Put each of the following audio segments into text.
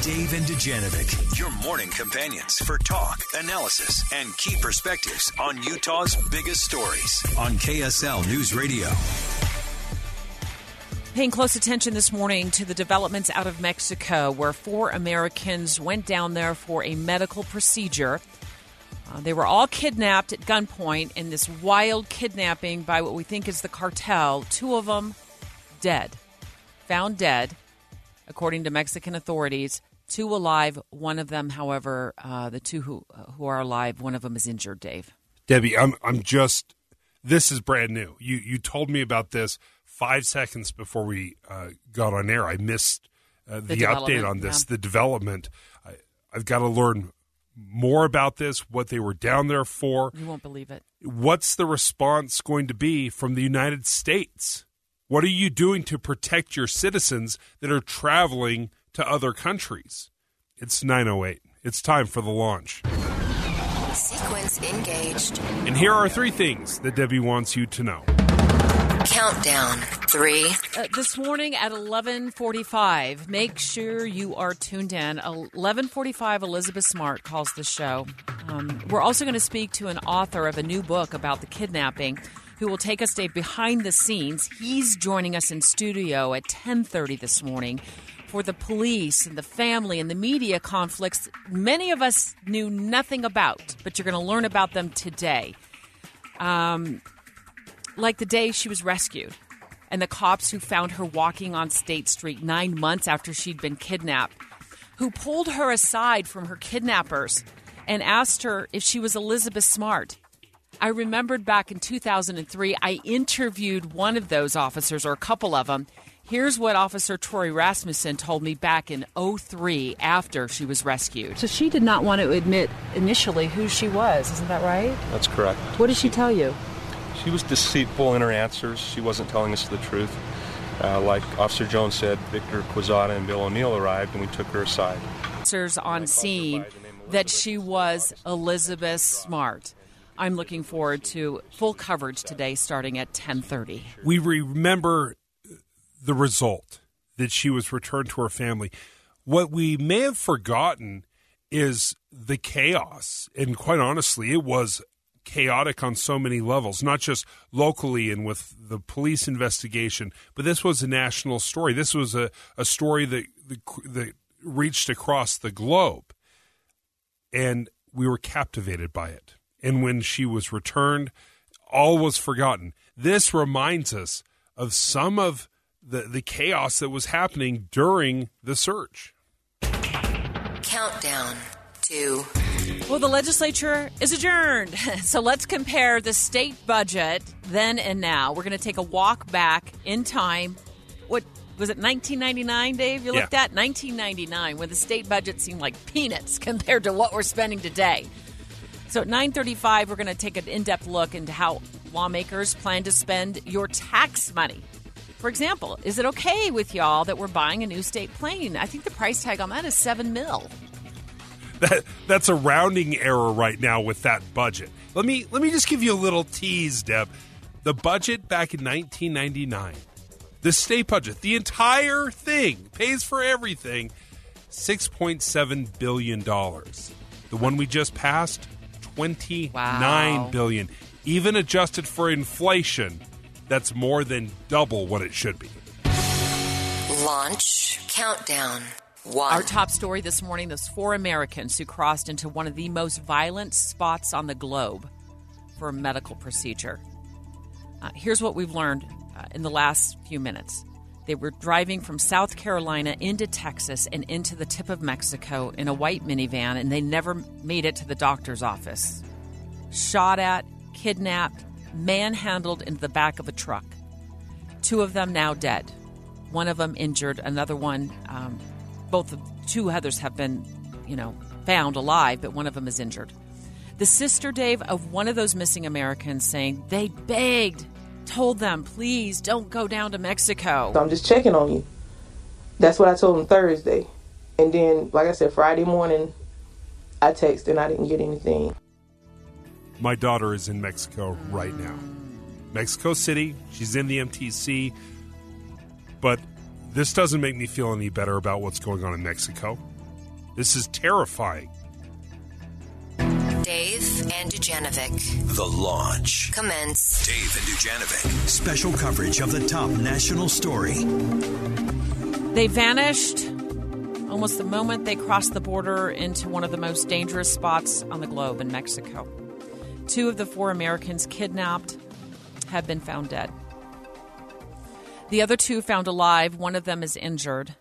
Dave and Dujanovic, your morning companions for talk, analysis, and key perspectives on Utah's biggest stories on KSL News Radio. Paying close attention this morning to the developments out of Mexico, where four Americans went down there for a medical procedure. They were all kidnapped at gunpoint in this wild kidnapping by what we think is the cartel. Two of them dead, found dead, according to Mexican authorities. Two alive, one of them, however, the two who are alive, one of them is injured, Dave. Debbie, I'm just, this is brand new. You told me about this 5 seconds before we got on air. I missed the update on this, the development. I've got to learn more about this, what they were down there for. You won't believe it. What's the response going to be from the United States? What are you doing to protect your citizens that are traveling to other countries? It's 9:08. It's time for the launch. Sequence engaged. And here are three things that Debbie wants you to know. Countdown 3. This morning at 11:45, make sure you are tuned in. 11:45, Elizabeth Smart calls the show. We're also going to speak to an author of a new book about the kidnapping, who will take us, Dave, behind the scenes. He's joining us in studio at 10:30 this morning for the police and the family and the media conflicts many of us knew nothing about, but you're going to learn about them today. Like the day she was rescued and the cops who found her walking on State Street 9 months after she'd been kidnapped, who pulled her aside from her kidnappers and asked her if she was Elizabeth Smart. I remembered back in 2003, I interviewed one of those officers, or a couple of them. Here's what Officer Tori Rasmussen told me back in 2003 after she was rescued. So she did not want to admit initially who she was. Isn't that right? That's correct. What did she tell you? She was deceitful in her answers. She wasn't telling us the truth. Like Officer Jones said, Victor Quisada and Bill O'Neill arrived and we took her aside. Officers on scene that she was Elizabeth Smart. I'm looking forward to full coverage today starting at 10:30. We remember the result, that she was returned to her family. What we may have forgotten is the chaos. And quite honestly, it was chaotic on so many levels, not just locally and with the police investigation, but this was a national story. This was a story that reached across the globe. And we were captivated by it. And when she was returned, all was forgotten. This reminds us of some of the chaos that was happening during the search. Countdown to... Well, the legislature is adjourned. So let's compare the state budget then and now. We're going to take a walk back in time. What was it, 1999, Dave? You looked at 1999, when the state budget seemed like peanuts compared to what we're spending today. So at 9:35, we're going to take an in-depth look into how lawmakers plan to spend your tax money. For example, is it okay with y'all that we're buying a new state plane? I think the price tag on that is $7 million. That's a rounding error right now with that budget. Let me just give you a little tease, Deb. The budget back in 1999, the state budget, the entire thing, pays for everything, $6.7 billion. The one we just passed, $29 billion. Even adjusted for inflation, that's more than double what it should be. Launch countdown. One. Our top story this morning, those four Americans who crossed into one of the most violent spots on the globe for a medical procedure. Here's what we've learned in the last few minutes. They were driving from South Carolina into Texas and into the tip of Mexico in a white minivan, and they never made it to the doctor's office. Shot at, kidnapped, manhandled into the back of a truck. Two of them now dead. One of them injured. Another one, two others have been, found alive, but one of them is injured. The sister, Dave, of one of those missing Americans saying they begged, told them, please don't go down to Mexico. So I'm just checking on you. That's what I told them Thursday. And then, like I said, Friday morning, I texted and I didn't get anything. My daughter is in Mexico right now. Mexico City. She's in the MTC. But this doesn't make me feel any better about what's going on in Mexico. This is terrifying. Dave and Dujanovic. The launch. Commence. Dave and Dujanovic. Special coverage of the top national story. They vanished almost the moment they crossed the border into one of the most dangerous spots on the globe in Mexico. Two of the four Americans kidnapped have been found dead. The other two found alive. One of them is injured.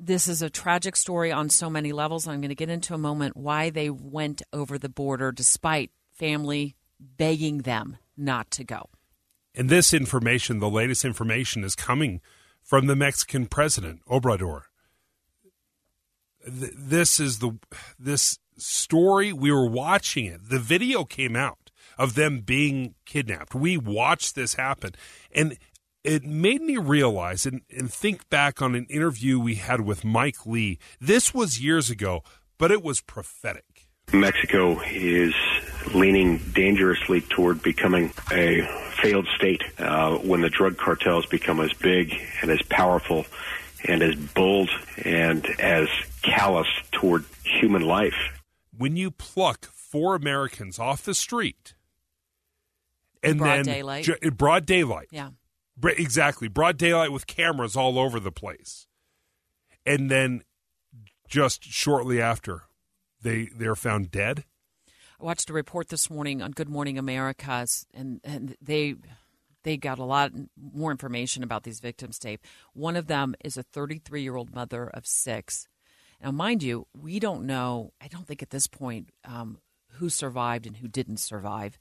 This is a tragic story on so many levels. I'm going to get into a moment why they went over the border despite family begging them not to go. And this information, the latest information, is coming from the Mexican president, Obrador. This story, we were watching it. The video came out of them being kidnapped. We watched this happen. And it made me realize and think back on an interview we had with Mike Lee. This was years ago, but it was prophetic. Mexico is leaning dangerously toward becoming a failed state when the drug cartels become as big and as powerful and as bold and as callous toward human life. When you pluck four Americans off the street, and broad then daylight. Broad daylight, yeah, exactly, broad daylight with cameras all over the place, and then just shortly after, they're found dead. I watched a report this morning on Good Morning America, and they got a lot more information about these victims, Dave. One of them is a 33-year-old mother of six. Now, mind you, we don't know, I don't think at this point, who survived and who didn't survive.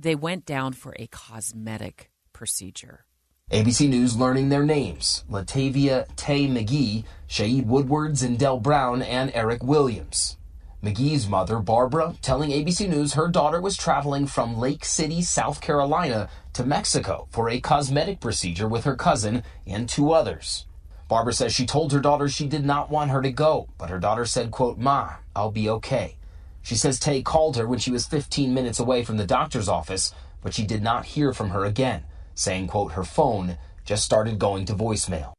They went down for a cosmetic procedure. ABC News learning their names: Latavia Tay McGee, Shayid Woodward, Zindell Brown, and Eric Williams. McGee's mother, Barbara, telling ABC News her daughter was traveling from Lake City, South Carolina, to Mexico for a cosmetic procedure with her cousin and two others. Barbara says she told her daughter she did not want her to go, but her daughter said, quote, "Ma, I'll be okay." She says Tay called her when she was 15 minutes away from the doctor's office, but she did not hear from her again, saying, quote, "Her phone just started going to voicemail."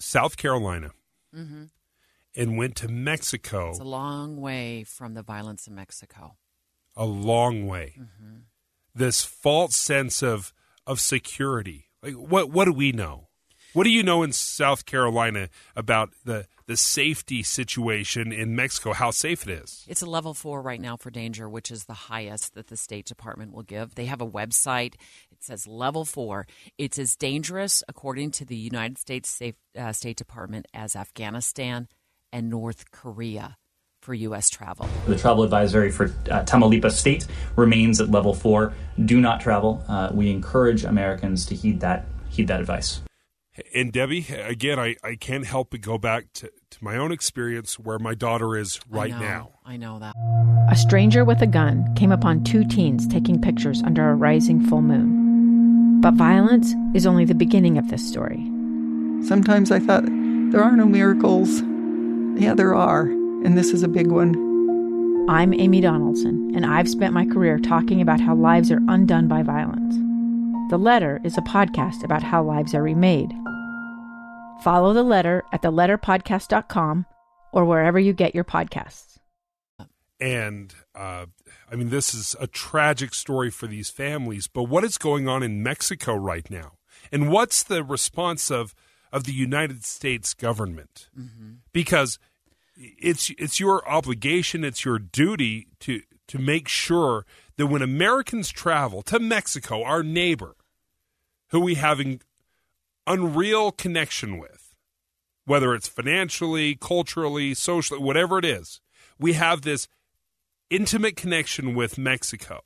South Carolina, mm-hmm, and went to Mexico. It's a long way from the violence in Mexico. A long way. Mm-hmm. This false sense of security. Like, what do we know? What do you know in South Carolina about the safety situation in Mexico, how safe it is? It's a level 4 right now for danger, which is the highest that the State Department will give. They have a website. It says level 4. It's as dangerous, according to the United States State Department, as Afghanistan and North Korea for U.S. travel. The travel advisory for Tamaulipas State remains at level 4. Do not travel. We encourage Americans to heed that advice. And Debbie, again, I can't help but go back to my own experience where my daughter is right now. I know that. A stranger with a gun came upon two teens taking pictures under a rising full moon. But violence is only the beginning of this story. Sometimes I thought, there are no miracles. Yeah, there are. And this is a big one. I'm Amy Donaldson, and I've spent my career talking about how lives are undone by violence. The Letter is a podcast about how lives are remade. Follow The Letter at theletterpodcast.com or wherever you get your podcasts. And, this is a tragic story for these families, but what is going on in Mexico right now? And what's the response of of the United States government, mm-hmm. because it's your obligation, it's your duty to make sure that when Americans travel to Mexico, our neighbor, who we have an unreal connection with, whether it's financially, culturally, socially, whatever it is, we have this intimate connection with Mexico,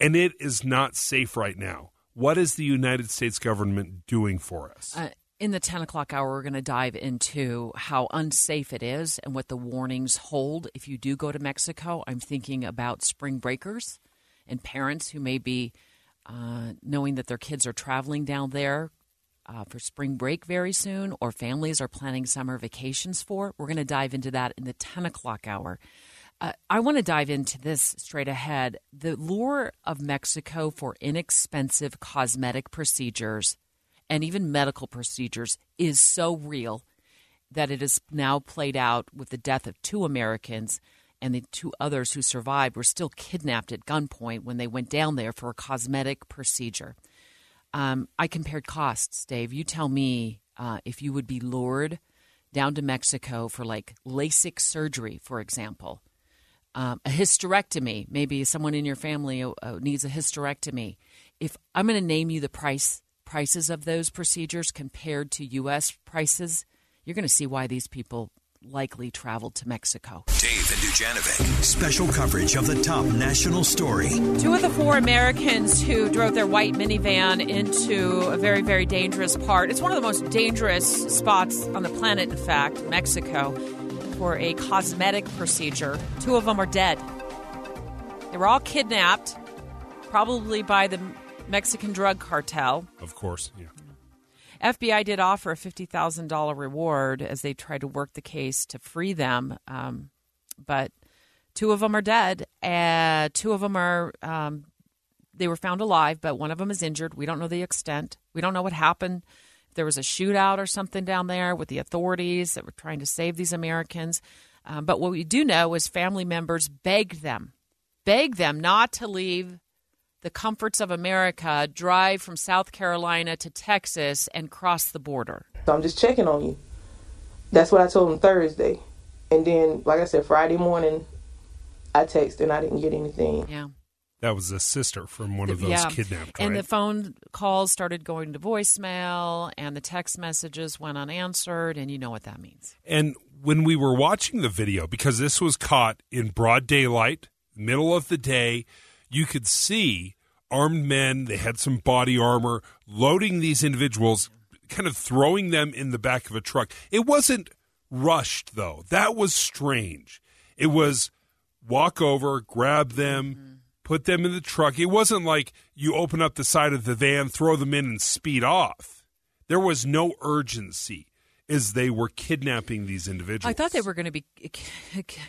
and it is not safe right now. What is the United States government doing for us? In the 10 o'clock hour, we're going to dive into how unsafe it is and what the warnings hold if you do go to Mexico. I'm thinking about spring breakers and parents who may be knowing that their kids are traveling down there for spring break very soon, or families are planning summer vacations for. We're going to dive into that in the 10 o'clock hour. I want to dive into this straight ahead. The lure of Mexico for inexpensive cosmetic procedures and even medical procedures is so real that it is now played out with the death of 2 Americans, and the 2 others who survived were still kidnapped at gunpoint when they went down there for a cosmetic procedure. I compared costs, Dave. You tell me if you would be lured down to Mexico for like LASIK surgery, for example, a hysterectomy. Maybe someone in your family needs a hysterectomy. If I'm going to name you the prices of those procedures compared to U.S. prices, you're going to see why these people likely traveled to Mexico. Dave and Dujanovic, special coverage of the top national story. 2 of the 4 Americans who drove their white minivan into a very, very dangerous part. It's one of the most dangerous spots on the planet, in fact, Mexico, for a cosmetic procedure. 2 of them are dead. They were all kidnapped, probably by the Mexican drug cartel. Of course, yeah. FBI did offer a $50,000 reward as they tried to work the case to free them, but 2 of them are dead, and 2 of them are they were found alive, but 1 of them is injured. We don't know the extent. We don't know what happened. If there was a shootout or something down there with the authorities that were trying to save these Americans, but what we do know is family members begged them not to leave the comforts of America, drive from South Carolina to Texas, and cross the border. So I'm just checking on you. That's what I told him Thursday. And then, like I said, Friday morning, I texted and I didn't get anything. Yeah. That was a sister from one of those kidnapped, right? And the phone calls started going to voicemail, and the text messages went unanswered, and you know what that means. And when we were watching the video, because this was caught in broad daylight, middle of the day, you could see armed men, they had some body armor, loading these individuals, kind of throwing them in the back of a truck. It wasn't rushed, though. That was strange. It was walk over, grab them, mm-hmm. put them in the truck. It wasn't like you open up the side of the van, throw them in, and speed off. There was no urgency as they were kidnapping these individuals. I thought they were going to be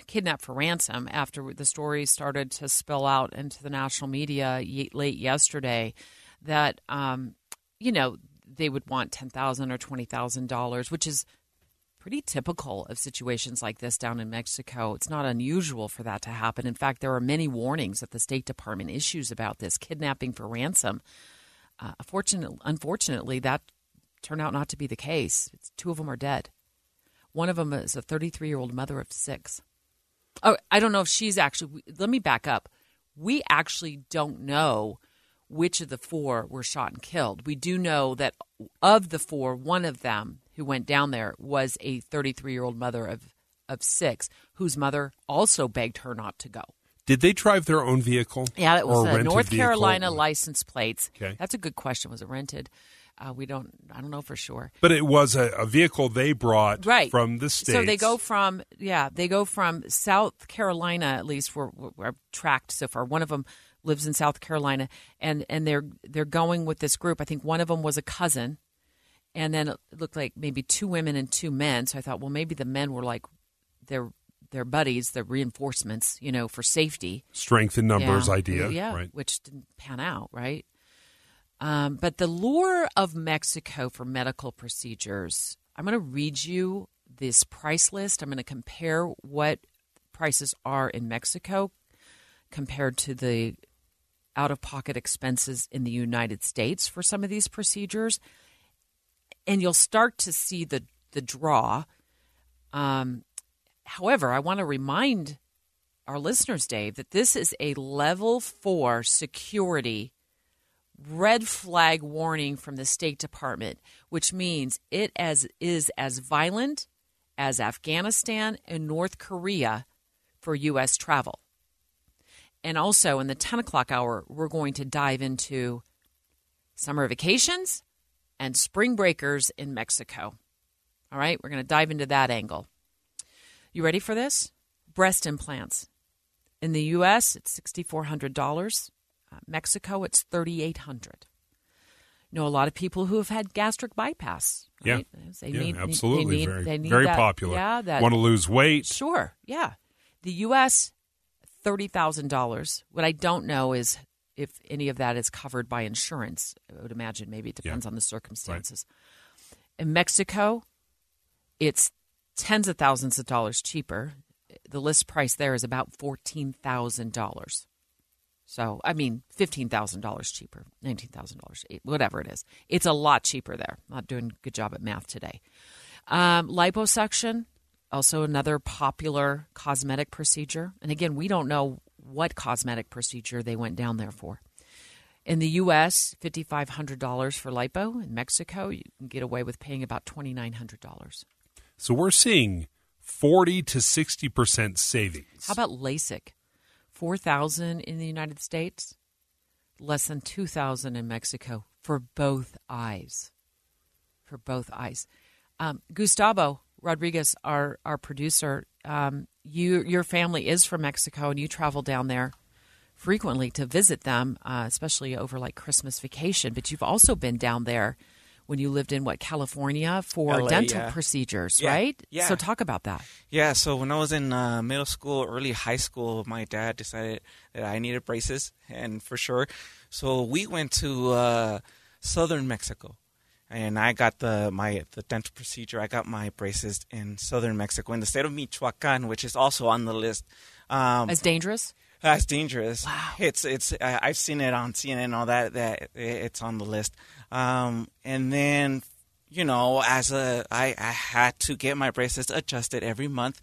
kidnapped for ransom after the story started to spill out into the national media late yesterday that, you know, they would want $10,000 or $20,000, which is pretty typical of situations like this down in Mexico. It's not unusual for that to happen. In fact, there are many warnings that the State Department issues about this, kidnapping for ransom. Unfortunately, that turned out not to be the case. 2 of them are dead. 1 of them is a 33-year-old mother of 6. Oh, I don't know if she's actually – let me back up. We actually don't know which of the 4 were shot and killed. We do know that of the 4, 1 of them who went down there was a 33-year-old mother of 6, whose mother also begged her not to go. Did they drive their own vehicle? Yeah, it was a North Carolina license plates. Okay. That's a good question. Was it rented? I don't know for sure. But it was a vehicle they brought from the States. So they go from South Carolina, at least we're tracked so far. 1 of them lives in South Carolina, and they're going with this group. I think 1 of them was a cousin, and then it looked like maybe 2 women and 2 men. So I thought, well, maybe the men were like their buddies, their reinforcements, you know, for safety. Strength in numbers idea. Yeah, right. Which didn't pan out, right? But the lure of Mexico for medical procedures, I'm going to read you this price list. I'm going to compare what prices are in Mexico compared to the out-of-pocket expenses in the United States for some of these procedures. and you'll start to see the draw. However, I want to remind our listeners, Dave, that this is a level 4 security red flag warning from the State Department, which means it is as violent as Afghanistan and North Korea for U.S. travel. And also in the 10 o'clock hour, we're going to dive into summer vacations and spring breakers in Mexico. All right, we're going to dive into that angle. You ready for this? Breast implants. In the U.S., it's $6,400. Mexico, it's $3,800. You know, a lot of people who have had gastric bypass. Right? Yeah, absolutely. They need very popular. Yeah, want to lose weight. Sure, yeah. The U.S., $30,000. What I don't know is if any of that is covered by insurance. I would imagine maybe it depends on the circumstances. Right. In Mexico, it's tens of thousands of dollars cheaper. The list price there is about $14,000. So, I mean, $15,000 cheaper, $19,000, whatever it is. It's a lot cheaper there. Not doing a good job at math today. Liposuction, also another popular cosmetic procedure. And again, we don't know what cosmetic procedure they went down there for. In the U.S., $5,500 for lipo. In Mexico, you can get away with paying about $2,900. So we're seeing 40 to 60% savings. How about LASIK? $4,000 in the United States, less than $2,000 in Mexico for both eyes. For both eyes. Gustavo Rodriguez, our producer, your family is from Mexico and you travel down there frequently to visit them, especially over like Christmas vacation. But you've also been down there when you lived in, California for LA, dental procedures, right? Yeah. So talk about that. Yeah, so when I was in middle school, early high school, my dad decided that I needed braces, and for sure. So we went to southern Mexico, and I got the dental procedure. I got my braces in southern Mexico, in the state of Michoacán, which is also on the list. As dangerous? That's dangerous. Wow. It's. I've seen it on CNN and all that. That it's on the list. And then, I had to get my braces adjusted every month.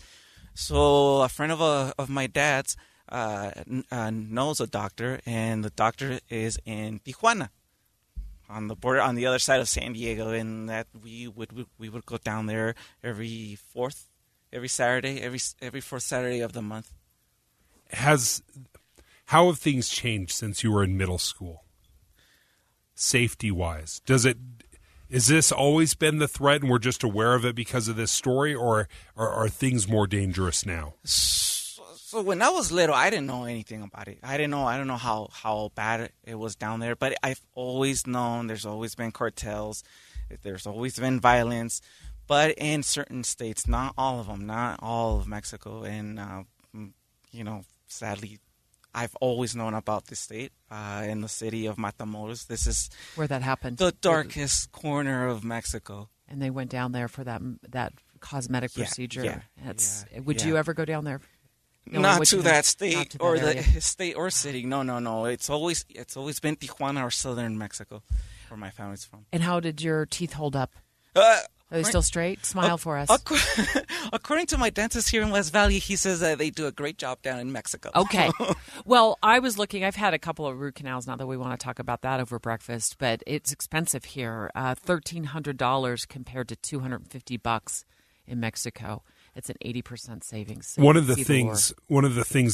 So a friend of my dad's knows a doctor, and the doctor is in Tijuana, on the border, on the other side of San Diego, and that we would go down there every fourth Saturday of the month. How have things changed since you were in middle school? Safety-wise, is this always been the threat, and we're just aware of it because of this story, or are things more dangerous now? So when I was little, I didn't know anything about it. I don't know how bad it was down there, but I've always known there's always been cartels, there's always been violence, but in certain states, not all of them, not all of Mexico, and sadly, I've always known about this state in the city of Matamoros. This is where that happened. The darkest corner of Mexico. And they went down there for that cosmetic procedure. Yeah, would you ever go down there? Not to that state or city. No. It's always been Tijuana or southern Mexico, where my family's from. And how did your teeth hold up? Are they still straight? Smile for us. According to my dentist here in West Valley, he says that they do a great job down in Mexico. Okay. Well, I was looking. I've had a couple of root canals. Not that we want to talk about that over breakfast, but it's expensive here. $1,300 compared to $250 in Mexico. It's an 80% savings. So one of the things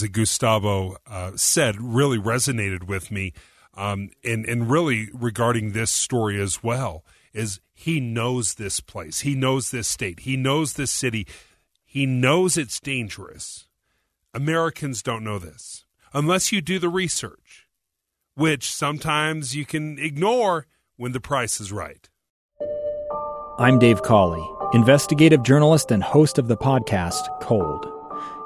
that Gustavo said really resonated with me, and really regarding this story as well, is he knows this place. He knows this state. He knows this city. He knows it's dangerous. Americans don't know this unless you do the research, which sometimes you can ignore when the price is right. I'm Dave Cawley, investigative journalist and host of the podcast Cold.